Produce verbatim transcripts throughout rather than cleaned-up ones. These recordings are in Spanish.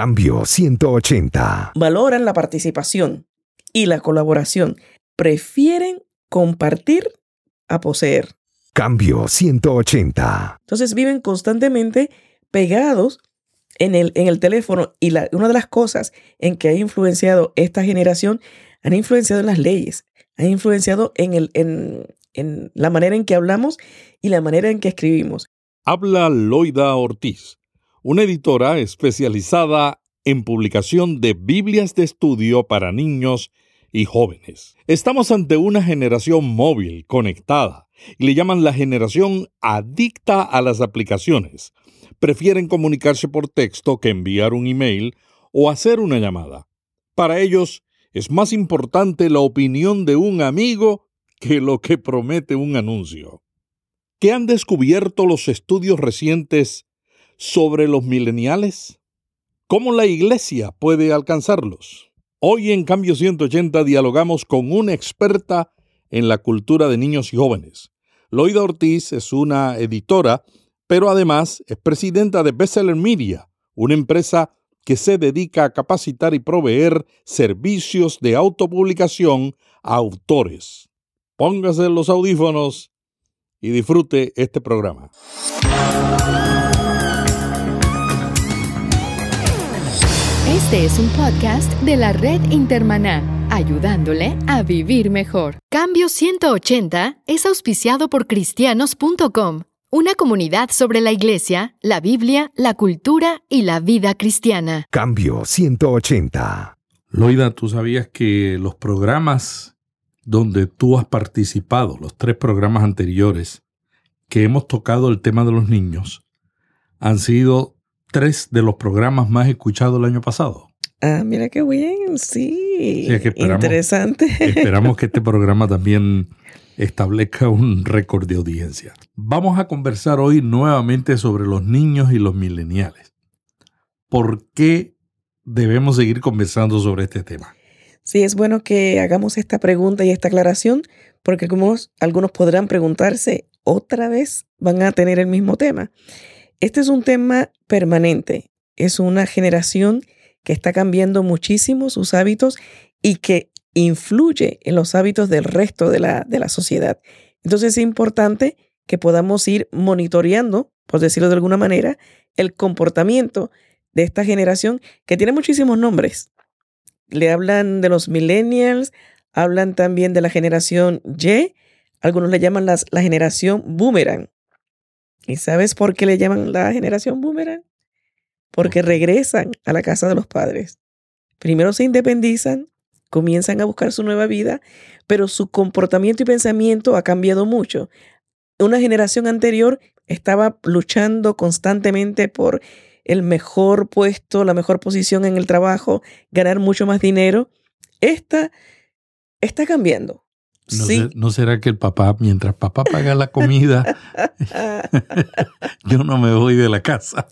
Cambio ciento ochenta. Valoran la participación y la colaboración. Prefieren compartir a poseer. Cambio ciento ochenta. Entonces viven constantemente pegados en el, en el teléfono, y la, una de las cosas en que ha influenciado esta generación, han influenciado en las leyes, han influenciado en, el, en, en la manera en que hablamos y la manera en que escribimos. Habla Loida Ortiz, una editora especializada en publicación de Biblias de estudio para niños y jóvenes. Estamos ante una generación móvil, conectada, y le llaman la generación adicta a las aplicaciones. Prefieren comunicarse por texto que enviar un email o hacer una llamada. Para ellos es más importante la opinión de un amigo que lo que promete un anuncio. ¿Qué han descubierto los estudios recientes sobre los millennials? ¿Cómo la iglesia puede alcanzarlos? Hoy en Cambio ciento ochenta dialogamos con una experta en la cultura de niños y jóvenes. Loida Ortiz es una editora, pero además es presidenta de Bestseller Media, una empresa que se dedica a capacitar y proveer servicios de autopublicación a autores. Póngase los audífonos y disfrute este programa. Este es un podcast de la Red Intermaná, ayudándole a vivir mejor. Cambio ciento ochenta es auspiciado por cristianos punto com, una comunidad sobre la iglesia, la Biblia, la cultura y la vida cristiana. Cambio ciento ochenta. Loida, ¿tú sabías que los programas donde tú has participado, los tres programas anteriores, que hemos tocado el tema de los niños, han sido tres de los programas más escuchados el año pasado? Ah, mira qué bien, sí. sí es que esperamos, interesante. Esperamos que este programa también establezca un récord de audiencia. Vamos a conversar hoy nuevamente sobre los niños y los millennials. ¿Por qué debemos seguir conversando sobre este tema? Sí, es bueno que hagamos esta pregunta y esta aclaración, porque como algunos podrán preguntarse, otra vez van a tener el mismo tema. Este es un tema permanente, es una generación que está cambiando muchísimo sus hábitos y que influye en los hábitos del resto de la, de la sociedad. Entonces es importante que podamos ir monitoreando, por decirlo de alguna manera, el comportamiento de esta generación que tiene muchísimos nombres. Le hablan de los millennials, hablan también de la generación Y, algunos le llaman las, la generación boomerang. ¿Y sabes por qué le llaman la generación boomerang? Porque regresan a la casa de los padres. Primero se independizan, comienzan a buscar su nueva vida, pero su comportamiento y pensamiento ha cambiado mucho. Una generación anterior estaba luchando constantemente por el mejor puesto, la mejor posición en el trabajo, ganar mucho más dinero. Esta está cambiando. No, sí. ser, ¿No será que el papá, mientras papá paga la comida, yo no me voy de la casa?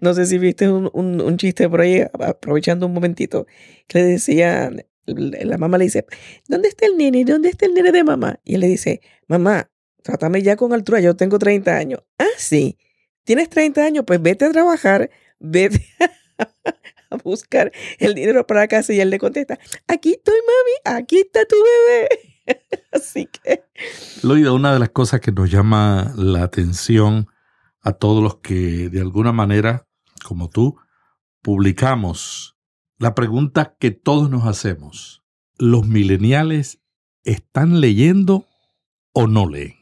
No sé si viste un, un, un chiste por ahí, aprovechando un momentito, que le decía, la mamá le dice, ¿dónde está el nene? ¿Dónde está el nene de mamá? Y él le dice, mamá, trátame ya con altura, yo tengo treinta años. Ah, sí, tienes treinta años, pues vete a trabajar, vete a... a buscar el dinero para casa. Y él le contesta, aquí estoy, mami, aquí está tu bebé. Así que... Loida, una de las cosas que nos llama la atención a todos los que de alguna manera, como tú, publicamos, la pregunta que todos nos hacemos, ¿los millennials están leyendo o no leen?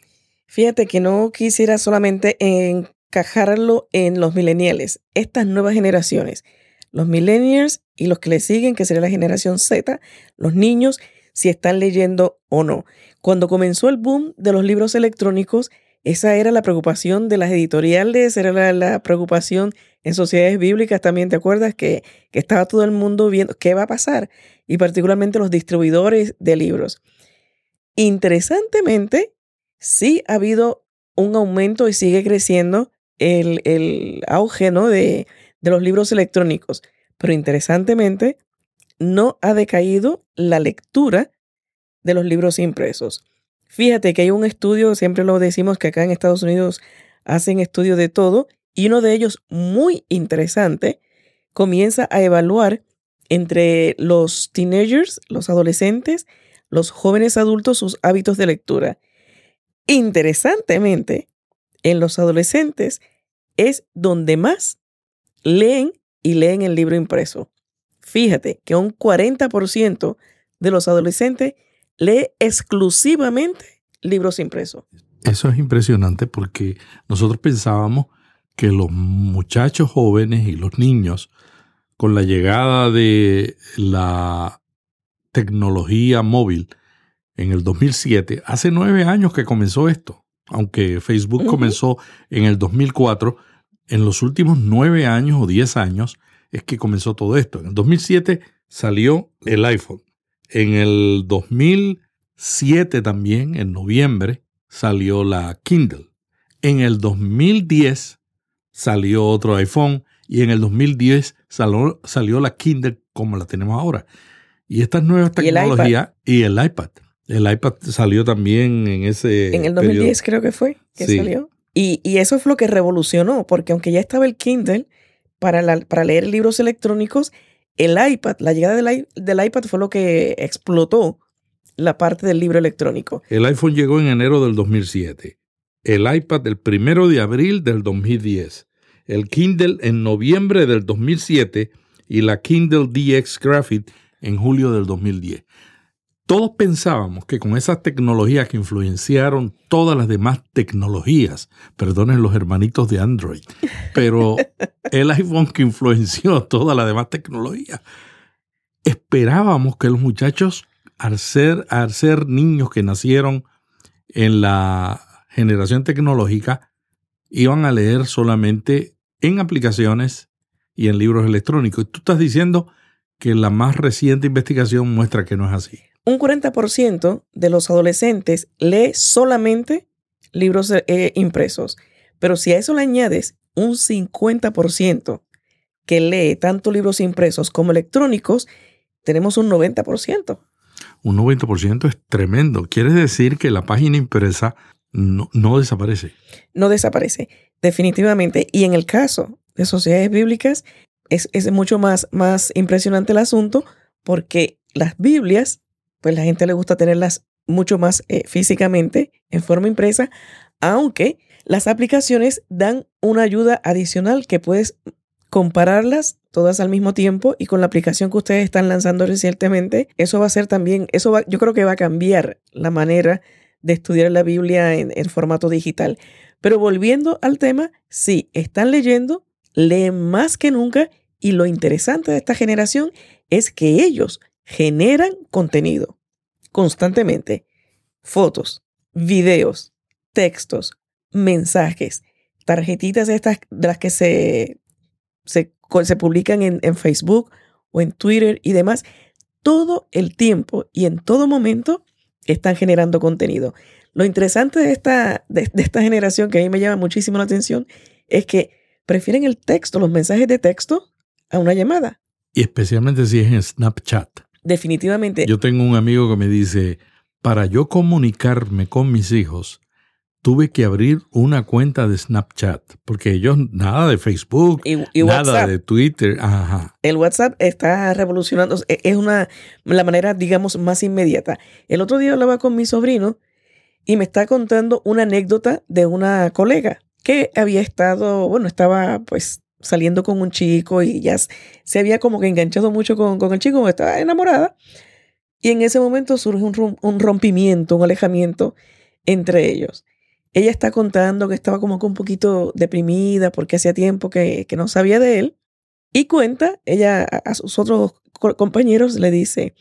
Fíjate que no quisiera solamente encajarlo en los millennials, estas nuevas generaciones. Los millennials y los que le siguen, que sería la generación Z, los niños, si están leyendo o no. Cuando comenzó el boom de los libros electrónicos, esa era la preocupación de las editoriales, era la, la preocupación en sociedades bíblicas también, ¿te acuerdas? Que, que estaba todo el mundo viendo qué va a pasar, y particularmente los distribuidores de libros. Interesantemente, sí ha habido un aumento y sigue creciendo el, el auge, ¿no?, de... de los libros electrónicos, pero interesantemente no ha decaído la lectura de los libros impresos. Fíjate que hay un estudio, siempre lo decimos que acá en Estados Unidos hacen estudios de todo, y uno de ellos muy interesante comienza a evaluar entre los teenagers, los adolescentes, los jóvenes adultos, sus hábitos de lectura. Interesantemente, en los adolescentes es donde más leen y leen el libro impreso. Fíjate que un cuarenta por ciento de los adolescentes lee exclusivamente libros impresos. Eso es impresionante porque nosotros pensábamos que los muchachos jóvenes y los niños, con la llegada de la tecnología móvil en el dos mil siete, hace nueve años que comenzó esto, aunque Facebook uh-huh. comenzó en el dos mil cuatro, en los últimos nueve años o diez años es que comenzó todo esto. En el dos mil siete salió el iPhone. En el dos mil siete también, en noviembre, salió la Kindle. En el dos mil diez salió otro iPhone y en el dos mil diez salió, salió la Kindle como la tenemos ahora. Y estas nuevas tecnologías y el iPad. El iPad salió también en ese En el dos mil diez periodo. Creo que fue que sí. salió. Y, y eso es lo que revolucionó, porque aunque ya estaba el Kindle para, la, para leer libros electrónicos, el iPad, la llegada del, del iPad fue lo que explotó la parte del libro electrónico. El iPhone llegó en enero del dos mil siete. El iPad el primero de abril del dos mil diez. El Kindle en noviembre del dos mil siete y la Kindle D X Graphic en julio del dos mil diez. Todos pensábamos que con esas tecnologías que influenciaron todas las demás tecnologías, perdonen los hermanitos de Android, pero el iPhone que influenció todas las demás tecnologías, esperábamos que los muchachos, al ser, al ser niños que nacieron en la generación tecnológica, iban a leer solamente en aplicaciones y en libros electrónicos. Y tú estás diciendo que la más reciente investigación muestra que no es así. Un cuarenta por ciento de los adolescentes lee solamente libros eh, impresos. Pero si a eso le añades un cincuenta por ciento que lee tanto libros impresos como electrónicos, tenemos un noventa por ciento. Un noventa por ciento es tremendo. Quiere decir que la página impresa no, no desaparece. No desaparece, definitivamente. Y en el caso de sociedades bíblicas, Es, es mucho más, más impresionante el asunto porque las Biblias, pues la gente le gusta tenerlas mucho más eh, físicamente, en forma impresa, aunque las aplicaciones dan una ayuda adicional que puedes compararlas todas al mismo tiempo y con la aplicación que ustedes están lanzando recientemente, eso va a ser también, eso va, yo creo que va a cambiar la manera de estudiar la Biblia en, en formato digital. Pero volviendo al tema, sí, están leyendo, leen más que nunca y lo interesante de esta generación es que ellos generan contenido constantemente. Fotos, videos, textos, mensajes, tarjetitas estas de las que se, se, se publican en, en Facebook o en Twitter y demás. Todo el tiempo y en todo momento están generando contenido. Lo interesante de esta, de, de esta generación que a mí me llama muchísimo la atención es que prefieren el texto, los mensajes de texto a una llamada. Y especialmente si es en Snapchat. Definitivamente. Yo tengo un amigo que me dice, para yo comunicarme con mis hijos, tuve que abrir una cuenta de Snapchat, porque ellos nada de Facebook, y, y nada WhatsApp. De Twitter. Ajá. El WhatsApp está revolucionando. Es una, la manera, digamos, más inmediata. El otro día hablaba con mi sobrino y me está contando una anécdota de una colega que había estado, bueno, estaba pues saliendo con un chico y ya se había como que enganchado mucho con, con el chico, estaba enamorada. Y en ese momento surge un, un rompimiento, un alejamiento entre ellos. Ella está contando que estaba como que un poquito deprimida porque hacía tiempo que, que no sabía de él. Y cuenta, ella a sus otros compañeros le dice,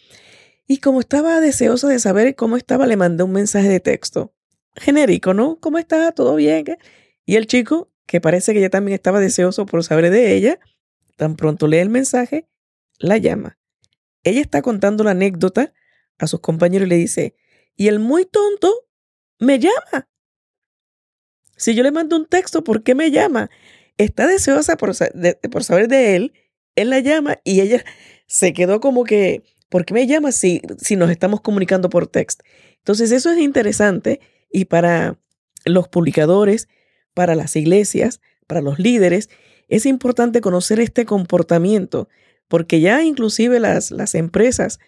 y como estaba deseosa de saber cómo estaba, le mandé un mensaje de texto. Genérico, ¿no? ¿Cómo está? ¿Todo bien? ¿Qué? Y el chico, que parece que ya también estaba deseoso por saber de ella, tan pronto lee el mensaje, la llama. Ella está contando la anécdota a sus compañeros y le dice, y el muy tonto me llama. Si yo le mando un texto, ¿por qué me llama? Está deseosa por, de, por saber de él, él la llama y ella se quedó como que, ¿por qué me llama si, si nos estamos comunicando por texto? Entonces eso es interesante y para los publicadores, para las iglesias, para los líderes, Es importante conocer este comportamiento porque ya inclusive las, las empresas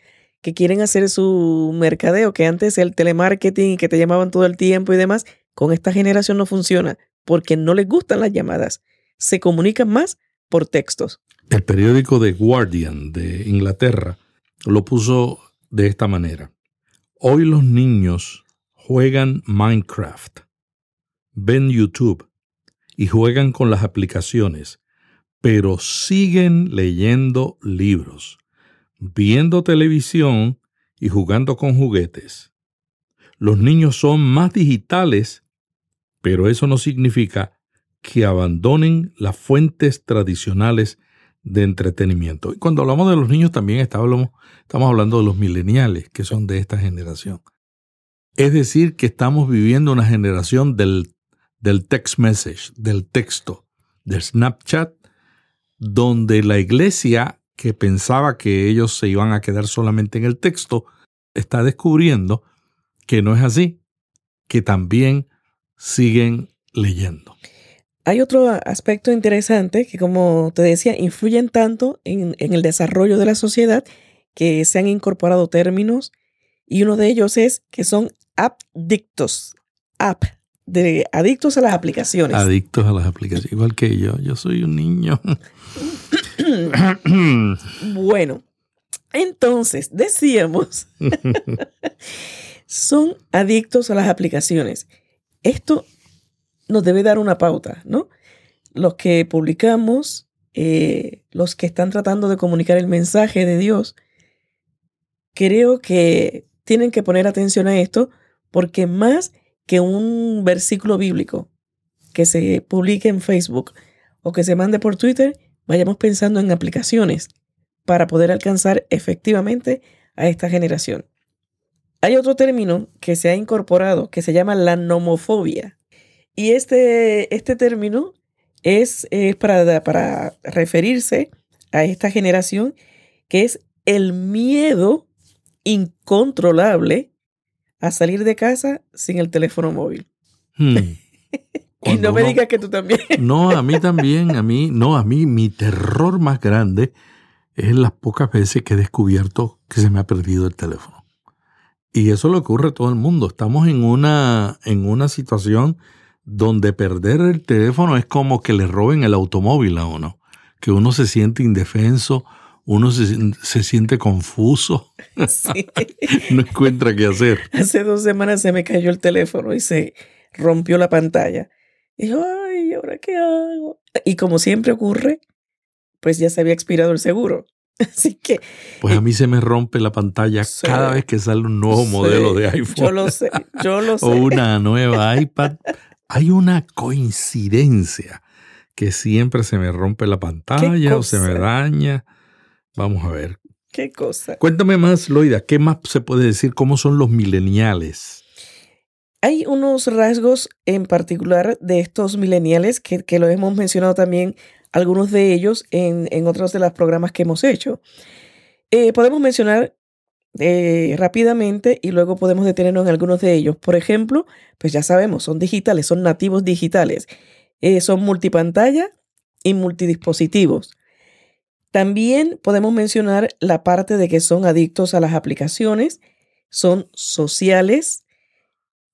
que quieren hacer su mercadeo, que antes el telemarketing y que te llamaban todo el tiempo y demás, con esta generación no funciona porque no les gustan las llamadas. Se comunican más por textos. El periódico The Guardian de Inglaterra lo puso de esta manera. Hoy los niños juegan Minecraft, ven YouTube y juegan con las aplicaciones, pero siguen leyendo libros, viendo televisión y jugando con juguetes. Los niños son más digitales, pero eso no significa que abandonen las fuentes tradicionales de entretenimiento. Y cuando hablamos de los niños también estamos hablando de los millennials, que son de esta generación. Es decir, que estamos viviendo una generación del, del text message, del texto, del Snapchat, donde la iglesia que pensaba que ellos se iban a quedar solamente en el texto, está descubriendo que no es así, que también siguen leyendo. Hay otro aspecto interesante que, como te decía, influyen tanto en, en el desarrollo de la sociedad que se han incorporado términos y uno de ellos es que son adictos, app, de adictos a las aplicaciones. Adictos a las aplicaciones, igual que yo, yo soy un niño. Bueno, entonces decíamos, son adictos a las aplicaciones. Esto nos debe dar una pauta, ¿no? Los que publicamos, eh, los que están tratando de comunicar el mensaje de Dios, creo que tienen que poner atención a esto, porque más que un versículo bíblico que se publique en Facebook o que se mande por Twitter, vayamos pensando en aplicaciones para poder alcanzar efectivamente a esta generación. Hay otro término que se ha incorporado que se llama la nomofobia. Y este, este término es, es para, para referirse a esta generación que es el miedo incontrolable a salir de casa sin el teléfono móvil. Hmm. Y no me uno, digas que tú también. No, a mí también. A mí, no, a mí mi terror más grande es las pocas veces que he descubierto que se me ha perdido el teléfono. Y eso le ocurre a todo el mundo. Estamos en una, en una situación donde perder el teléfono es como que le roben el automóvil a uno, que uno se siente indefenso, uno se, se siente confuso, sí. No encuentra qué hacer. Hace dos semanas se me cayó el teléfono y se rompió la pantalla. Y yo, ay, ¿ahora qué hago? Y como siempre ocurre, pues ya se había expirado el seguro. Así que... Pues a mí se me rompe la pantalla sé, cada vez que sale un nuevo modelo sé, de iPhone. Yo lo sé, yo lo sé. O una nueva iPad. Hay una coincidencia que siempre se me rompe la pantalla o se me daña. Vamos a ver. ¿Qué cosa? Cuéntame más, Loida. ¿Qué más se puede decir? ¿Cómo son los millennials? Hay unos rasgos en particular de estos millennials que, que lo hemos mencionado también, algunos de ellos en, en otros de los programas que hemos hecho. Eh, podemos mencionar... Eh, rápidamente y luego podemos detenernos en algunos de ellos. Por ejemplo, pues ya sabemos, son digitales, son nativos digitales, eh, son multipantalla y multidispositivos. También podemos mencionar la parte de que son adictos a las aplicaciones, son sociales,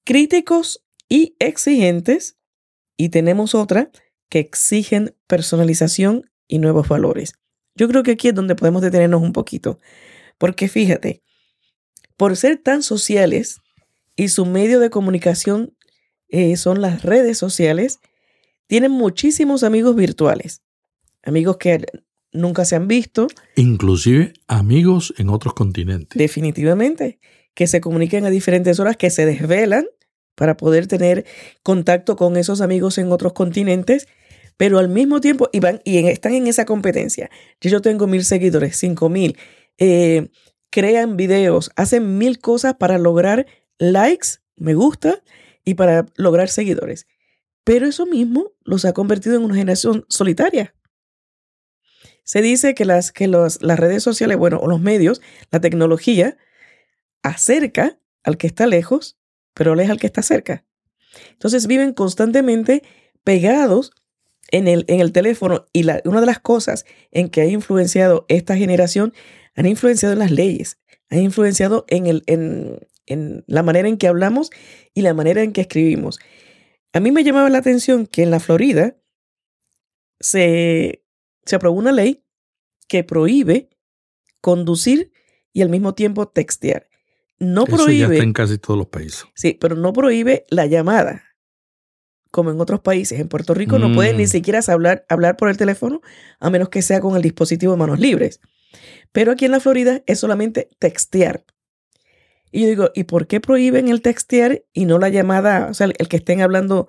críticos y exigentes, y tenemos otra que exigen personalización y nuevos valores. Yo creo que aquí es donde podemos detenernos un poquito, porque fíjate, por ser tan sociales y su medio de comunicación eh, son las redes sociales, tienen muchísimos amigos virtuales, amigos que nunca se han visto. Inclusive amigos en otros continentes. Definitivamente, que se comunican a diferentes horas, que se desvelan para poder tener contacto con esos amigos en otros continentes, pero al mismo tiempo y van, y en, están en esa competencia. Yo, yo tengo mil seguidores, cinco mil. Eh, crean videos, hacen mil cosas para lograr likes, me gusta, y para lograr seguidores. Pero eso mismo los ha convertido en una generación solitaria. Se dice que las, que los, las redes sociales, bueno, o los medios, la tecnología, acerca al que está lejos, pero aleja al que está cerca. Entonces viven constantemente pegados en el, en el teléfono. Y la, una de las cosas en que ha influenciado esta generación, han influenciado en las leyes, han influenciado en, el, en, en la manera en que hablamos y la manera en que escribimos. A mí me llamaba la atención que en la Florida se, se aprobó una ley que prohíbe conducir y al mismo tiempo textear. No Eso prohíbe, ya está en casi todos los países. Sí, pero no prohíbe la llamada, como en otros países. En Puerto Rico mm. no pueden ni siquiera hablar, hablar por el teléfono, a menos que sea con el dispositivo de manos libres. Pero aquí en la Florida es solamente textear. Y yo digo, ¿y por qué prohíben el textear y no la llamada? O sea, el, el que estén hablando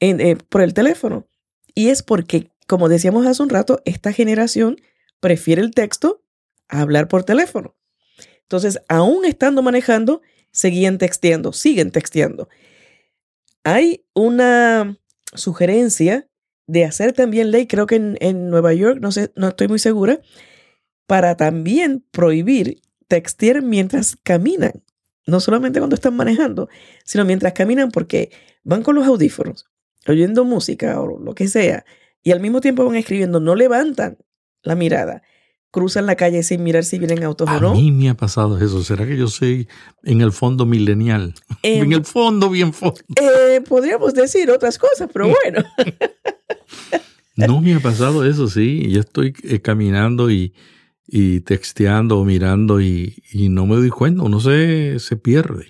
en, eh, por el teléfono. Y es porque, como decíamos hace un rato, esta generación prefiere el texto a hablar por teléfono. Entonces, aún estando manejando, seguían texteando, siguen texteando. Hay una sugerencia de hacer también ley, creo que en, en Nueva York, no sé, no estoy muy segura, para también prohibir textear mientras caminan. No solamente cuando están manejando, sino mientras caminan, porque van con los audífonos, oyendo música o lo que sea, y al mismo tiempo van escribiendo, no levantan la mirada. Cruzan la calle sin mirar si vienen autos o no. A mí me ha pasado eso. ¿Será que yo soy en el fondo millennial? Eh, en el fondo, bien fondo. Eh, podríamos decir otras cosas, pero bueno. No me ha pasado eso, sí. Yo estoy eh, caminando y, y texteando o mirando y, y no me doy cuenta. Uno se, se pierde.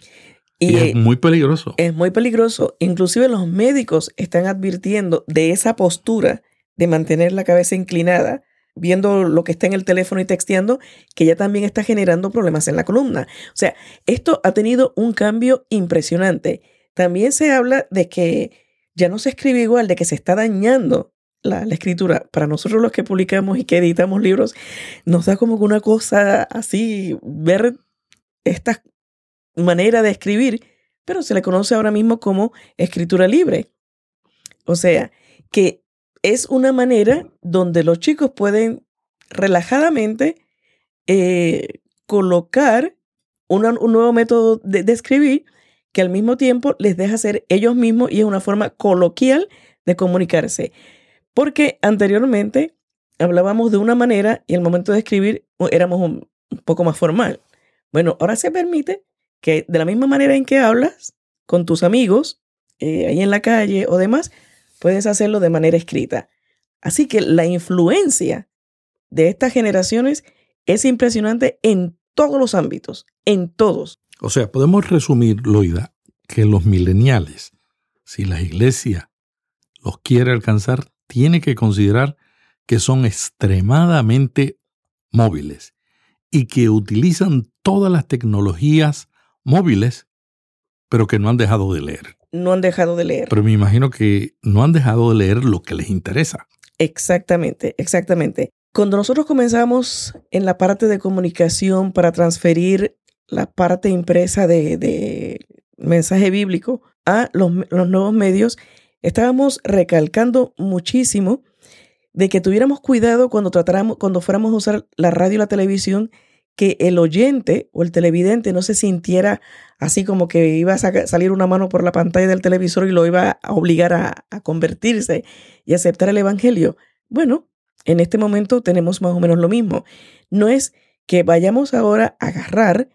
Y, y es muy peligroso. Es muy peligroso. Inclusive los médicos están advirtiendo de esa postura de mantener la cabeza inclinada viendo lo que está en el teléfono y texteando, que ya también está generando problemas en la columna. O sea, esto ha tenido un cambio impresionante. También se habla de que ya no se escribe igual, de que se está dañando la, la escritura. Para nosotros los que publicamos y que editamos libros, nos da como que una cosa así, ver esta manera de escribir, pero se le conoce ahora mismo como escritura libre. O sea, que es una manera donde los chicos pueden relajadamente eh, colocar una, un nuevo método de, de escribir que al mismo tiempo les deja ser ellos mismos y es una forma coloquial de comunicarse. Porque anteriormente hablábamos de una manera y al momento de escribir éramos un, un poco más formal. Bueno, ahora se permite que de la misma manera en que hablas con tus amigos, eh, ahí en la calle o demás, puedes hacerlo de manera escrita. Así que la influencia de estas generaciones es impresionante en todos los ámbitos, en todos. O sea, podemos resumir, Loida, que los millennials, si la iglesia los quiere alcanzar, tiene que considerar que son extremadamente móviles y que utilizan todas las tecnologías móviles, pero que no han dejado de leer. No han dejado de leer. Pero me imagino que no han dejado de leer lo que les interesa. Exactamente, exactamente. Cuando nosotros comenzamos en la parte de comunicación para transferir la parte impresa de, de mensaje bíblico a los, los nuevos medios, estábamos recalcando muchísimo de que tuviéramos cuidado cuando, tratáramos, cuando fuéramos a usar la radio y la televisión, que el oyente o el televidente no se sintiera así como que iba a saca, salir una mano por la pantalla del televisor y lo iba a obligar a, a convertirse y aceptar el evangelio. Bueno, en este momento tenemos más o menos lo mismo. No es que vayamos ahora a agarrar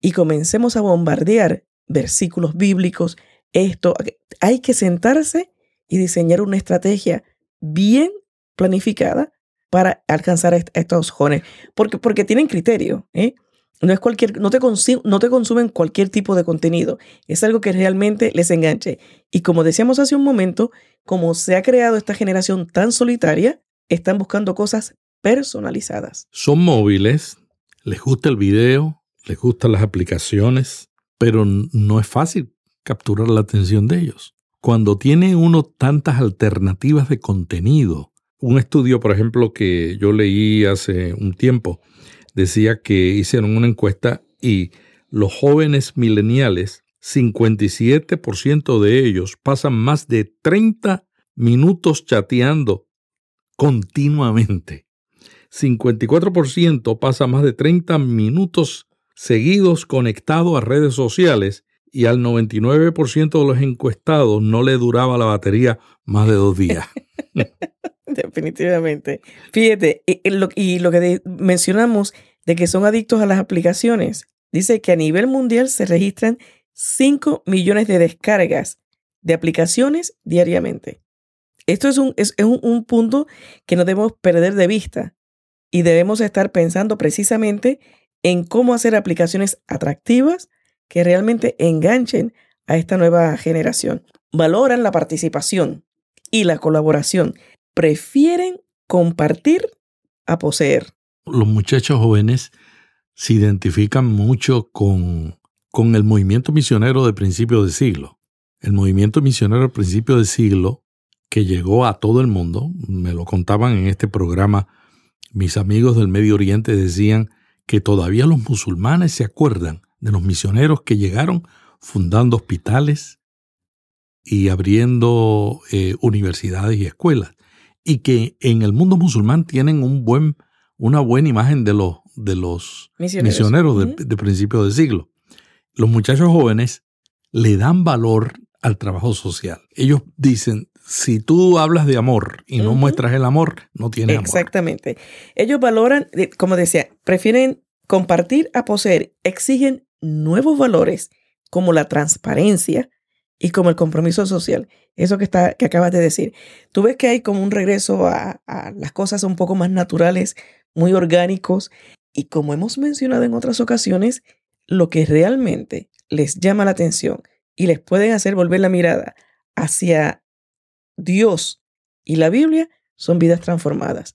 y comencemos a bombardear versículos bíblicos, esto. Hay que sentarse y diseñar una estrategia bien planificada para alcanzar a estos jóvenes, porque, porque tienen criterio, ¿eh? No es cualquier, no te, consi- no te consumen cualquier tipo de contenido, es algo que realmente les enganche. Y como decíamos hace un momento, como se ha creado esta generación tan solitaria, están buscando cosas personalizadas. Son móviles, les gusta el video, les gustan las aplicaciones, pero no es fácil capturar la atención de ellos. Cuando tiene uno tantas alternativas de contenido. Un estudio, por ejemplo, que yo leí hace un tiempo, decía que hicieron una encuesta y los jóvenes millennials, cincuenta y siete por ciento de ellos pasan más de treinta minutos chateando continuamente. cincuenta y cuatro por ciento pasa más de treinta minutos seguidos conectados a redes sociales y al noventa y nueve por ciento de los encuestados no le duraba la batería más de dos días. Definitivamente. Fíjate, y, y lo, y lo que de, mencionamos de que son adictos a las aplicaciones. Dice que a nivel mundial se registran cinco millones de descargas de aplicaciones diariamente. Esto es un, es, es un, un punto que no debemos perder de vista y debemos estar pensando precisamente en cómo hacer aplicaciones atractivas que realmente enganchen a esta nueva generación. Valoran la participación y la colaboración. Prefieren compartir a poseer. Los muchachos jóvenes se identifican mucho con, con el movimiento misionero de principio de siglo. El movimiento misionero de principio de siglo que llegó a todo el mundo, me lo contaban en este programa, mis amigos del Medio Oriente decían que todavía los musulmanes se acuerdan de los misioneros que llegaron fundando hospitales y abriendo eh, universidades y escuelas, y que en el mundo musulmán tienen un buen, una buena imagen de los, de los misioneros, misioneros de, de principio de siglo. Los muchachos jóvenes le dan valor al trabajo social. Ellos dicen, si tú hablas de amor y no uh-huh. muestras el amor, no tienes amor. Exactamente. Ellos valoran, como decía, prefieren compartir a poseer. Exigen nuevos valores como la transparencia y como el compromiso social. Eso que, está, que acabas de decir. Tú ves que hay como un regreso a, a las cosas un poco más naturales, muy orgánicos. Y como hemos mencionado en otras ocasiones, lo que realmente les llama la atención y les pueden hacer volver la mirada hacia Dios y la Biblia son vidas transformadas.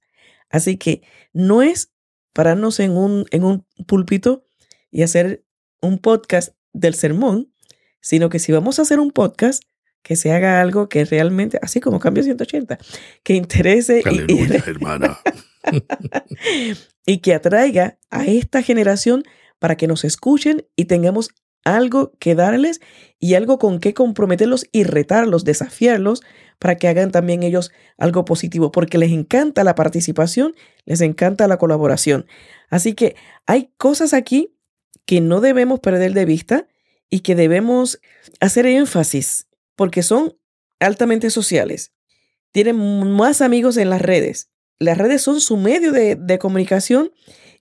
Así que no es pararnos en un, en un púlpito y hacer un podcast del sermón, sino que si vamos a hacer un podcast, que se haga algo que realmente, así como Cambio ciento ochenta, que interese. Aleluya, y, hermana. Y que atraiga a esta generación para que nos escuchen y tengamos algo que darles y algo con que comprometerlos y retarlos, desafiarlos para que hagan también ellos algo positivo, porque les encanta la participación, les encanta la colaboración. Así que hay cosas aquí que no debemos perder de vista y que debemos hacer énfasis, porque son altamente sociales. Tienen más amigos en las redes. Las redes son su medio de, de comunicación.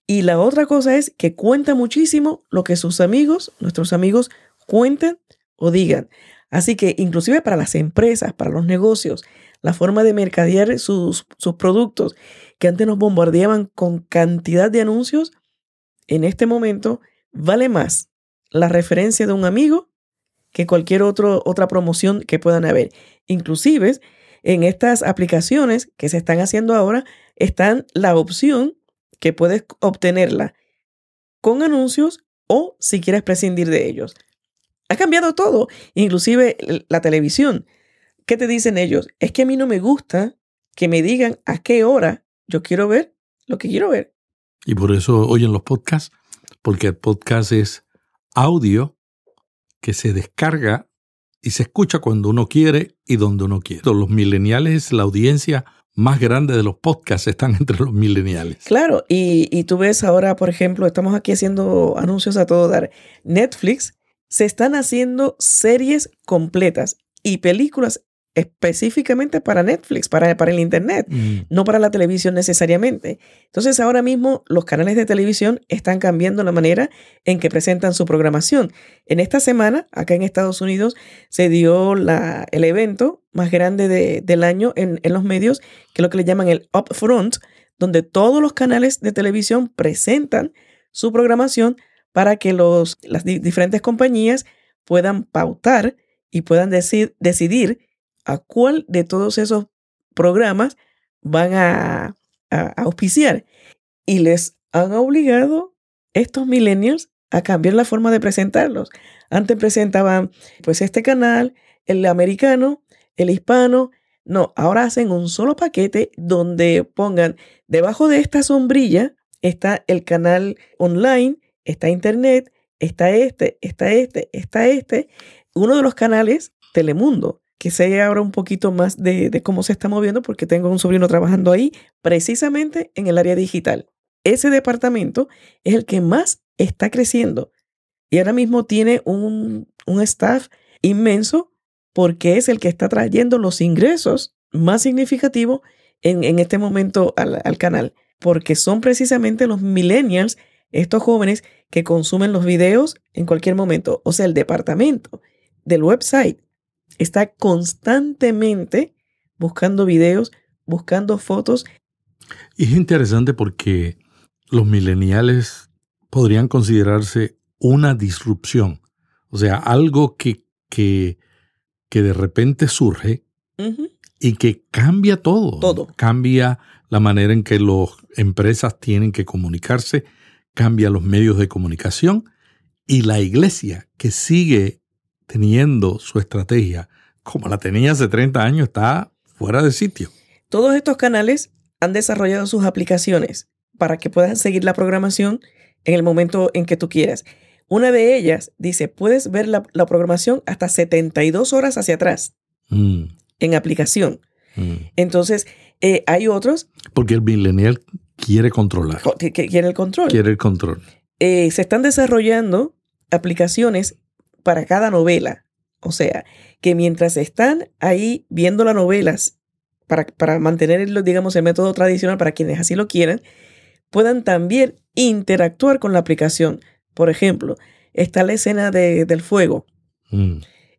Y la otra cosa es que cuenta muchísimo lo que sus amigos, nuestros amigos, cuentan o digan. Así que inclusive para las empresas, para los negocios, la forma de mercadear sus, sus productos, que antes nos bombardeaban con cantidad de anuncios, en este momento vale más la referencia de un amigo que cualquier otro, otra promoción que puedan haber. Inclusive en estas aplicaciones que se están haciendo ahora, está la opción que puedes obtenerla con anuncios o si quieres prescindir de ellos. Ha cambiado todo, inclusive la televisión. ¿Qué te dicen ellos? Es que a mí no me gusta que me digan a qué hora yo quiero ver lo que quiero ver. Y por eso oyen los podcasts, porque el podcast es audio que se descarga y se escucha cuando uno quiere y donde uno quiere. Los millennials, la audiencia más grande de los podcasts están entre los millennials. Claro, y, y tú ves ahora, por ejemplo, estamos aquí haciendo anuncios a todo dar. Netflix, se están haciendo series completas y películas específicamente para Netflix, para, para el internet, mm. no para la televisión necesariamente. Entonces ahora mismo los canales de televisión están cambiando la manera en que presentan su programación. En esta semana, acá en Estados Unidos, se dio la, el evento más grande de, del año en, en los medios, que es lo que le llaman el Upfront, donde todos los canales de televisión presentan su programación para que los, las di- diferentes compañías puedan pautar y puedan deci- decidir a cuál de todos esos programas van a, a, a auspiciar. Y les han obligado estos millennials a cambiar la forma de presentarlos. Antes presentaban pues este canal, el americano, el hispano. No, ahora hacen un solo paquete donde pongan debajo de esta sombrilla está el canal online, está internet, está este, está este, está este. Uno de los canales, Telemundo, que sé ahora un poquito más de, de cómo se está moviendo porque tengo un sobrino trabajando ahí, precisamente en el área digital. Ese departamento es el que más está creciendo y ahora mismo tiene un, un staff inmenso porque es el que está trayendo los ingresos más significativo en, en este momento al, al canal, porque son precisamente los millennials, estos jóvenes que consumen los videos en cualquier momento. O sea, el departamento del website está constantemente buscando videos, buscando fotos. Es interesante porque los millennials podrían considerarse una disrupción. O sea, algo que, que, que de repente surge, uh-huh, y que cambia todo. Todo. Cambia la manera en que las empresas tienen que comunicarse, cambia los medios de comunicación, y la iglesia, que sigue teniendo su estrategia como la tenía hace treinta años, está fuera de sitio. Todos estos canales han desarrollado sus aplicaciones para que puedas seguir la programación en el momento en que tú quieras. Una de ellas dice, puedes ver la, la programación hasta setenta y dos horas hacia atrás, mm, en aplicación. Mm. Entonces, eh, hay otros... Porque el millennial quiere controlar. Que, que quiere el control. Quiere el control. Eh, se están desarrollando aplicaciones para cada novela. O sea, que mientras están ahí viendo las novelas, para, para mantener, digamos, el método tradicional para quienes así lo quieran, puedan también interactuar con la aplicación. Por ejemplo, está la escena de, del fuego. Mm.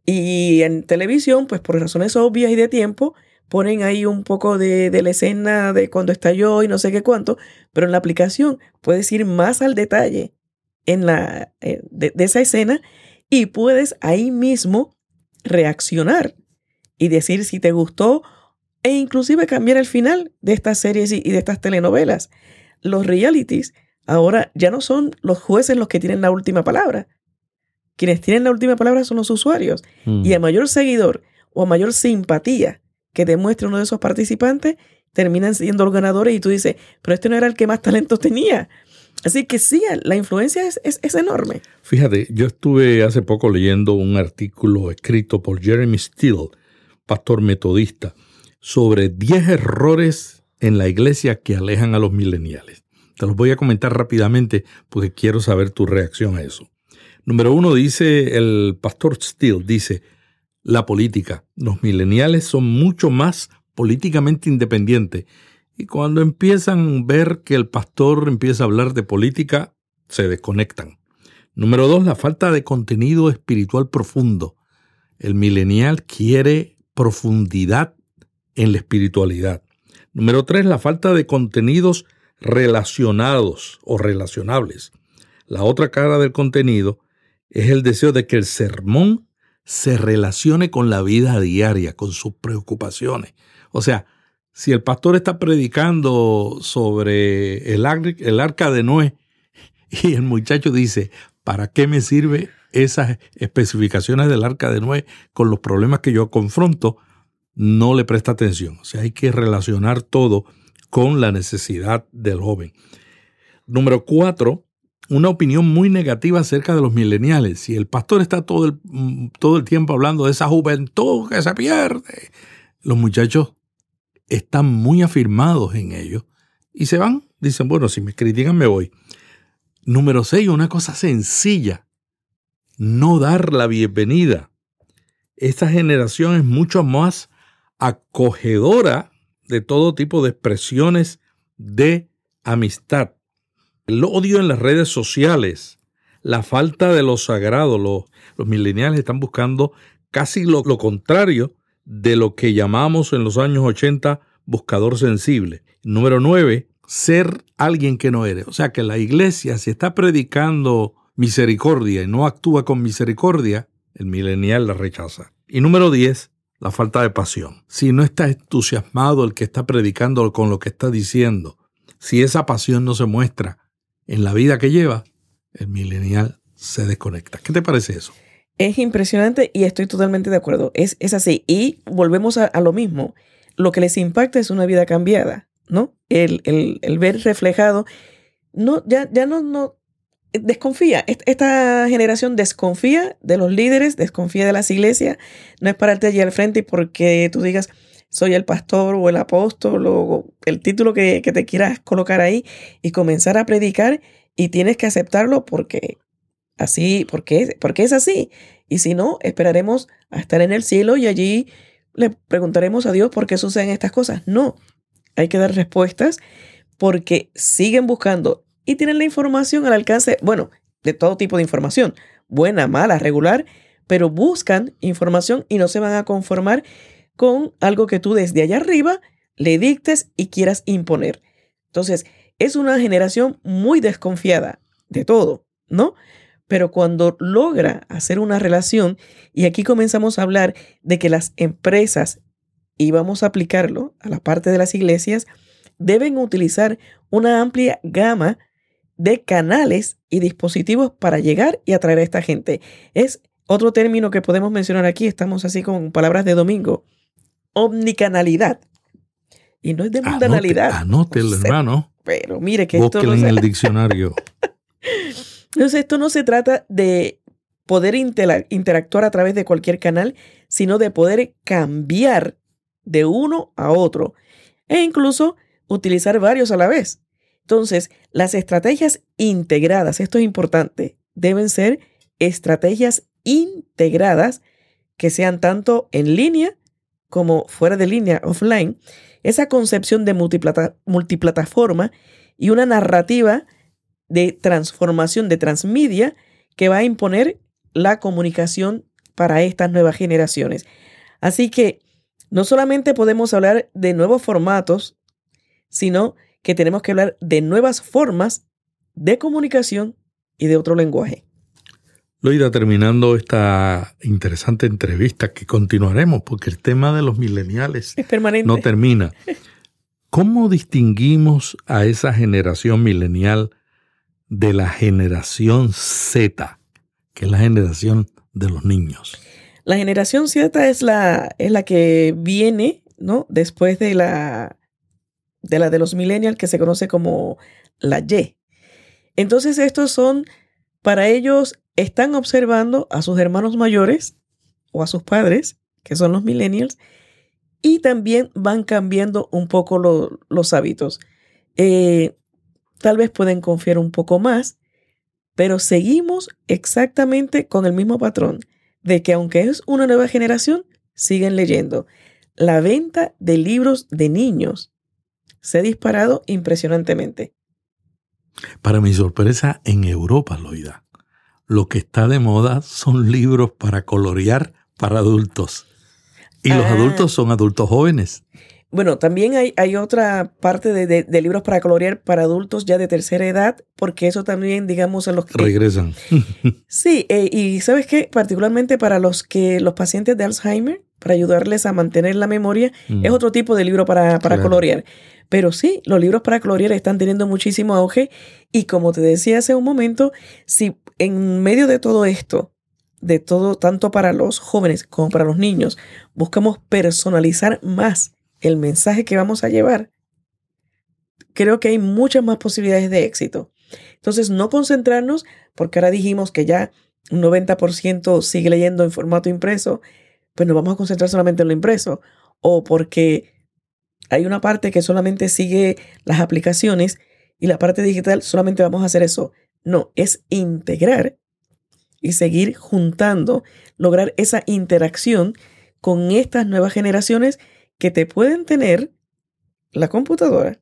Y en televisión, pues por razones obvias y de tiempo, ponen ahí un poco de, de la escena de cuando estalló y no sé qué cuánto, pero en la aplicación puedes ir más al detalle en la, eh, de, de esa escena, y puedes ahí mismo reaccionar y decir si te gustó, e inclusive cambiar el final de estas series y, y de estas telenovelas. Los realities ahora ya no son los jueces los que tienen la última palabra. Quienes tienen la última palabra son los usuarios. Mm. Y a mayor seguidor o a mayor simpatía que demuestre uno de esos participantes, terminan siendo los ganadores, y tú dices, pero este no era el que más talento tenía. Así que sí, la influencia es, es, es enorme. Fíjate, yo estuve hace poco leyendo un artículo escrito por Jeremy Steele, pastor metodista, sobre diez errores en la iglesia que alejan a los millennials. Te los voy a comentar rápidamente porque quiero saber tu reacción a eso. Número uno, dice el pastor Steele, dice, la política. Los millennials son mucho más políticamente independientes. Y cuando empiezan a ver que el pastor empieza a hablar de política, se desconectan. Número dos, la falta de contenido espiritual profundo. El millennial quiere profundidad en la espiritualidad. Número tres, la falta de contenidos relacionados o relacionables. La otra cara del contenido es el deseo de que el sermón se relacione con la vida diaria, con sus preocupaciones. O sea, si el pastor está predicando sobre el, ar- el arca de Noé y el muchacho dice, ¿para qué me sirve esas especificaciones del arca de Noé con los problemas que yo confronto? No le presta atención. O sea, hay que relacionar todo con la necesidad del joven. Número cuatro, una opinión muy negativa acerca de los millennials. Si el pastor está todo el, todo el tiempo hablando de esa juventud que se pierde, los muchachos están muy afirmados en ello y se van. Dicen, bueno, si me critican me voy. Número seis, una cosa sencilla, no dar la bienvenida. Esta generación es mucho más acogedora de todo tipo de expresiones de amistad. El odio en las redes sociales, la falta de lo sagrado. Los, los millennials están buscando casi lo, lo contrario de lo que llamamos en los años ochenta buscador sensible. Número nueve, ser alguien que no eres. O sea que la iglesia, si está predicando misericordia y no actúa con misericordia, el millennial la rechaza. Y número diez, la falta de pasión. Si no está entusiasmado el que está predicando con lo que está diciendo, si esa pasión no se muestra en la vida que lleva, el millennial se desconecta. ¿Qué te parece eso? Es impresionante y estoy totalmente de acuerdo. Es, es así. Y volvemos a, a lo mismo. Lo que les impacta es una vida cambiada, ¿no? El, el, el ver reflejado. No, ya, ya no, no desconfía. Esta generación desconfía de los líderes, desconfía de las iglesias. No es pararte allí al frente y porque tú digas soy el pastor o el apóstol o el título que, que te quieras colocar ahí y comenzar a predicar, y tienes que aceptarlo porque... Así, porque, porque es así. Y si no, esperaremos a estar en el cielo y allí le preguntaremos a Dios por qué suceden estas cosas. No, hay que dar respuestas porque siguen buscando y tienen la información al alcance, bueno, de todo tipo de información, buena, mala, regular, pero buscan información y no se van a conformar con algo que tú desde allá arriba le dictes y quieras imponer. Entonces, es una generación muy desconfiada de todo, ¿no? Pero cuando logra hacer una relación, y aquí comenzamos a hablar de que las empresas, y vamos a aplicarlo a la parte de las iglesias, deben utilizar una amplia gama de canales y dispositivos para llegar y atraer a esta gente. Es otro término que podemos mencionar aquí, estamos así con palabras de domingo, omnicanalidad. Y no es de mundanalidad. Anótelo, no sé, hermano. Pero mire que esto no en sea... el diccionario. Entonces, esto no se trata de poder interactuar a través de cualquier canal, sino de poder cambiar de uno a otro e incluso utilizar varios a la vez. Entonces, las estrategias integradas, esto es importante, deben ser estrategias integradas que sean tanto en línea como fuera de línea, offline. Esa concepción de multiplata- multiplataforma y una narrativa de transformación, de transmedia, que va a imponer la comunicación para estas nuevas generaciones. Así que no solamente podemos hablar de nuevos formatos, sino que tenemos que hablar de nuevas formas de comunicación y de otro lenguaje. Loida, terminando esta interesante entrevista que continuaremos porque el tema de los millennials es permanente, no termina. ¿Cómo distinguimos a esa generación millennial de la generación Z, que es la generación de los niños? La generación Z es la, es la que viene, ¿no?, después de la, de la de los millennials, que se conoce como la Y. Entonces estos son, para ellos, están observando a sus hermanos mayores o a sus padres, que son los millennials, y también van cambiando un poco lo, los hábitos. Eh... Tal vez pueden confiar un poco más, pero seguimos exactamente con el mismo patrón de que, aunque es una nueva generación, siguen leyendo. La venta de libros de niños se ha disparado impresionantemente. Para mi sorpresa, en Europa, Loida, lo que está de moda son libros para colorear para adultos. Y ah. los adultos son adultos jóvenes. Bueno, también hay, hay otra parte de, de, de libros para colorear para adultos ya de tercera edad, porque eso también, digamos, a los que... regresan. Sí, eh, y ¿sabes qué? Particularmente para los que los pacientes de Alzheimer, para ayudarles a mantener la memoria, mm. es otro tipo de libro para, para claro. colorear. Pero sí, los libros para colorear están teniendo muchísimo auge. Y como te decía hace un momento, si en medio de todo esto, de todo, tanto para los jóvenes como para los niños, buscamos personalizar más el mensaje que vamos a llevar, creo que hay muchas más posibilidades de éxito. Entonces, no concentrarnos, porque ahora dijimos que ya un noventa por ciento sigue leyendo en formato impreso, pues nos vamos a concentrar solamente en lo impreso, o porque hay una parte que solamente sigue las aplicaciones y la parte digital solamente vamos a hacer eso. No, es integrar y seguir juntando, lograr esa interacción con estas nuevas generaciones que te pueden tener la computadora,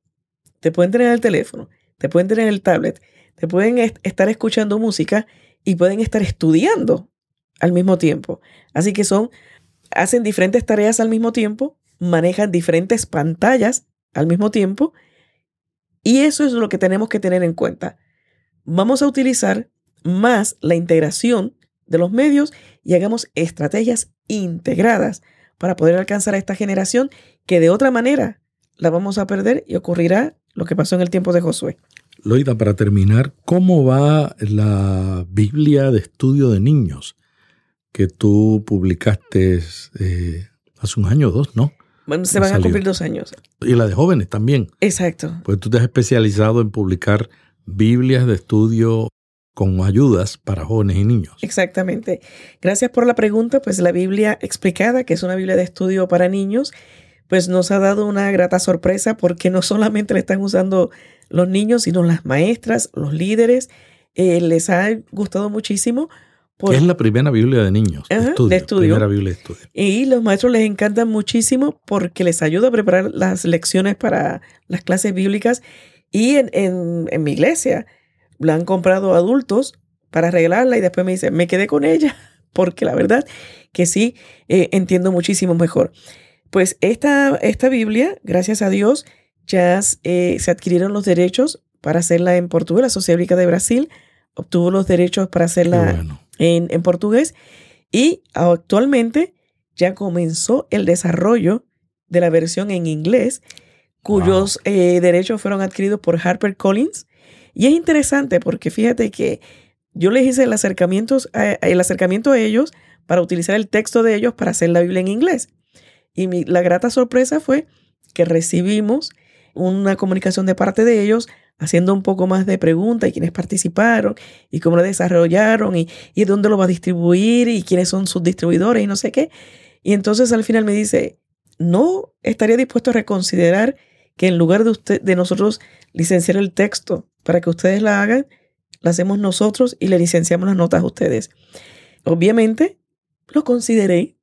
te pueden tener el teléfono, te pueden tener el tablet, te pueden est- estar escuchando música y pueden estar estudiando al mismo tiempo. Así que son, hacen diferentes tareas al mismo tiempo, manejan diferentes pantallas al mismo tiempo, y eso es lo que tenemos que tener en cuenta. Vamos a utilizar más la integración de los medios y hagamos estrategias integradas para poder alcanzar a esta generación, que de otra manera la vamos a perder y ocurrirá lo que pasó en el tiempo de Josué. Loida, para terminar, ¿cómo va la Biblia de estudio de niños que tú publicaste eh, hace un año o dos, no? Bueno, se van a cumplir dos años. Y la de jóvenes también. Exacto. Pues tú te has especializado en publicar Biblias de estudio con ayudas para jóvenes y niños. Exactamente. Gracias por la pregunta. Pues la Biblia explicada, que es una Biblia de estudio para niños, pues nos ha dado una grata sorpresa, porque no solamente la están usando los niños, sino las maestras, los líderes. Eh, les ha gustado muchísimo Por... Es la primera Biblia de niños. Ajá, de estudio, de estudio. Primera Biblia de estudio. Y los maestros les encantan muchísimo porque les ayuda a preparar las lecciones para las clases bíblicas. Y en, en, en mi iglesia la han comprado adultos para arreglarla y después me dicen, me quedé con ella porque la verdad que sí, eh, entiendo muchísimo mejor. Pues esta, esta Biblia, gracias a Dios, ya eh, se adquirieron los derechos para hacerla en portugués. La Sociedad Bíblica de Brasil obtuvo los derechos para hacerla... Bueno. En, en portugués, y actualmente ya comenzó el desarrollo de la versión en inglés, cuyos wow. eh, derechos fueron adquiridos por HarperCollins. Y es interesante porque fíjate que yo les hice el acercamiento a, el acercamiento a ellos para utilizar el texto de ellos para hacer la Biblia en inglés. Y mi, la grata sorpresa fue que recibimos una comunicación de parte de ellos haciendo un poco más de preguntas y quiénes participaron y cómo lo desarrollaron y, y dónde lo va a distribuir y quiénes son sus distribuidores y no sé qué. Y entonces al final me dice, no estaría dispuesto a reconsiderar que en lugar de, usted, de nosotros licenciar el texto para que ustedes la hagan, la hacemos nosotros y le licenciamos las notas a ustedes. Obviamente lo consideré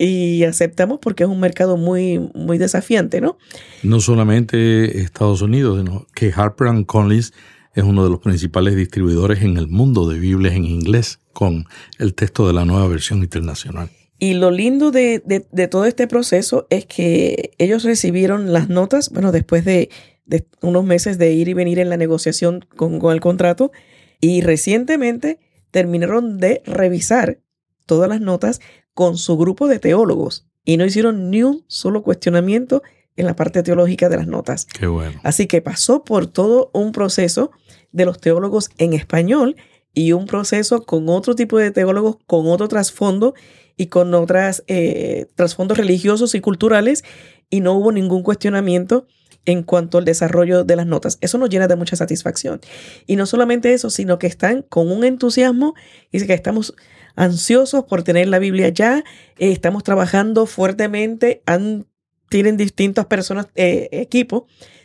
y aceptamos porque es un mercado muy, muy desafiante, ¿no? No solamente Estados Unidos, sino que HarperCollins es uno de los principales distribuidores en el mundo de Biblias en inglés con el texto de la Nueva Versión Internacional. Y lo lindo de, de, de todo este proceso es que ellos recibieron las notas, bueno, después de, de unos meses de ir y venir en la negociación con, con el contrato, y recientemente terminaron de revisar todas las notas con su grupo de teólogos y no hicieron ni un solo cuestionamiento en la parte teológica de las notas. Qué bueno. Así que pasó por todo un proceso de los teólogos en español y un proceso con otro tipo de teólogos, con otro trasfondo y con otras eh, trasfondos religiosos y culturales, y no hubo ningún cuestionamiento en cuanto al desarrollo de las notas. Eso nos llena de mucha satisfacción. Y no solamente eso, sino que están con un entusiasmo y que estamos ansiosos por tener la Biblia ya, eh, estamos trabajando fuertemente, han, tienen distintas personas, eh, equipos,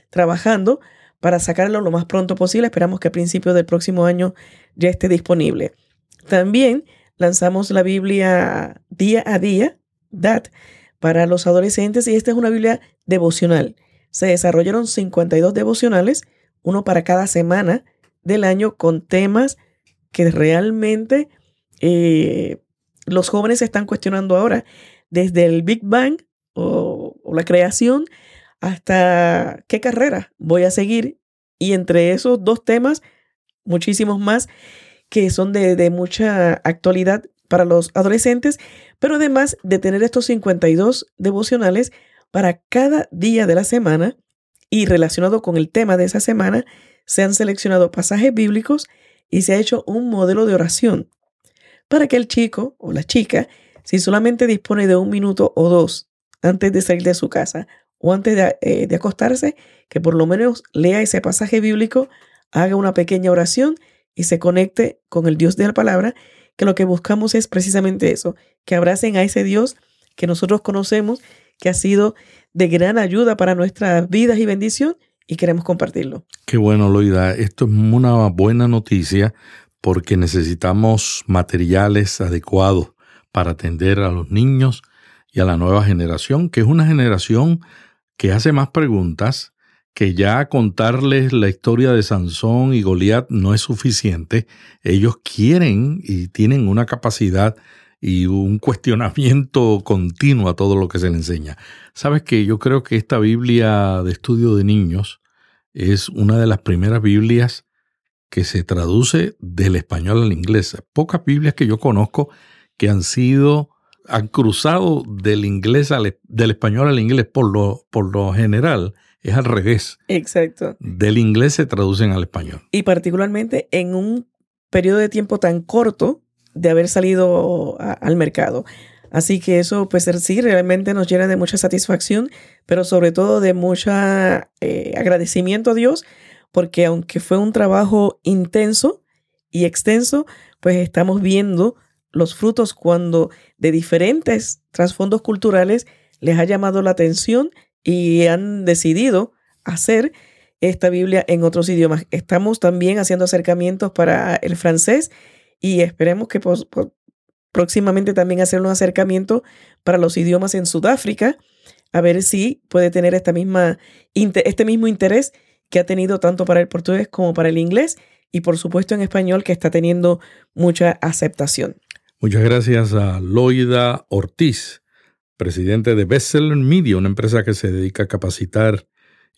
trabajando para sacarlo lo más pronto posible. Esperamos que a principios del próximo año ya esté disponible. También lanzamos la Biblia día a día, D A T, para los adolescentes, y esta es una Biblia devocional. Se desarrollaron cincuenta y dos devocionales, uno para cada semana del año, con temas que realmente... Eh, los jóvenes se están cuestionando ahora, desde el Big Bang o, o la creación hasta qué carrera voy a seguir, y entre esos dos temas muchísimos más que son de, de mucha actualidad para los adolescentes, pero además de tener estos cincuenta y dos devocionales para cada día de la semana y relacionado con el tema de esa semana, se han seleccionado pasajes bíblicos y se ha hecho un modelo de oración para que el chico o la chica, si solamente dispone de un minuto o dos antes de salir de su casa o antes de, eh, de acostarse, que por lo menos lea ese pasaje bíblico, haga una pequeña oración y se conecte con el Dios de la palabra, que lo que buscamos es precisamente eso, que abracen a ese Dios que nosotros conocemos, que ha sido de gran ayuda para nuestras vidas y bendición, y queremos compartirlo. Qué bueno, Loida. Esto es una buena noticia, porque necesitamos materiales adecuados para atender a los niños y a la nueva generación, que es una generación que hace más preguntas, que ya contarles la historia de Sansón y Goliat no es suficiente. Ellos quieren y tienen una capacidad y un cuestionamiento continuo a todo lo que se les enseña. ¿Sabes qué? Yo creo que esta Biblia de estudio de niños es una de las primeras Biblias que se traduce del español al inglés. Pocas Biblias que yo conozco que han sido, han cruzado del inglés al, del español al inglés. Por lo, por lo general es al revés. Exacto. Del inglés se traducen al español. Y particularmente en un periodo de tiempo tan corto de haber salido a, al mercado. Así que eso, pues sí, realmente nos llena de mucha satisfacción, pero sobre todo de mucho eh, agradecimiento a Dios, porque aunque fue un trabajo intenso y extenso, pues estamos viendo los frutos cuando de diferentes trasfondos culturales les ha llamado la atención y han decidido hacer esta Biblia en otros idiomas. Estamos también haciendo acercamientos para el francés y esperemos que pos- próximamente también hacer un acercamiento para los idiomas en Sudáfrica, a ver si puede tener esta misma, este mismo interés que ha tenido tanto para el portugués como para el inglés y por supuesto en español, que está teniendo mucha aceptación. Muchas gracias a Loida Ortiz, presidente de Bestseller Media, una empresa que se dedica a capacitar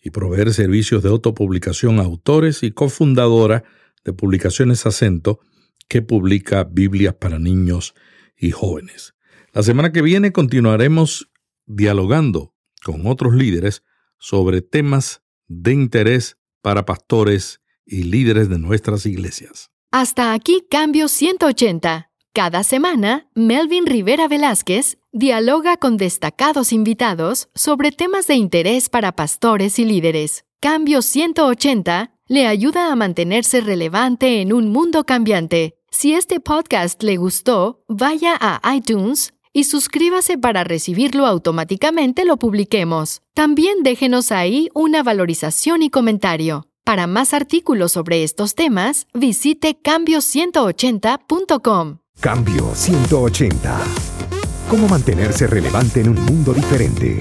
y proveer servicios de autopublicación a autores y cofundadora de Publicaciones Acento, que publica Biblias para niños y jóvenes. La semana que viene continuaremos dialogando con otros líderes sobre temas de interés para pastores y líderes de nuestras iglesias. Hasta aquí Cambio ciento ochenta. Cada semana, Melvin Rivera Velázquez dialoga con destacados invitados sobre temas de interés para pastores y líderes. Cambio ciento ochenta le ayuda a mantenerse relevante en un mundo cambiante. Si este podcast le gustó, vaya a iTunes y suscríbase para recibirlo automáticamente lo publiquemos. También déjenos ahí una valorización y comentario. Para más artículos sobre estos temas, visite cambio ciento ochenta punto com. Cambio ciento ochenta. ¿Cómo mantenerse relevante en un mundo diferente?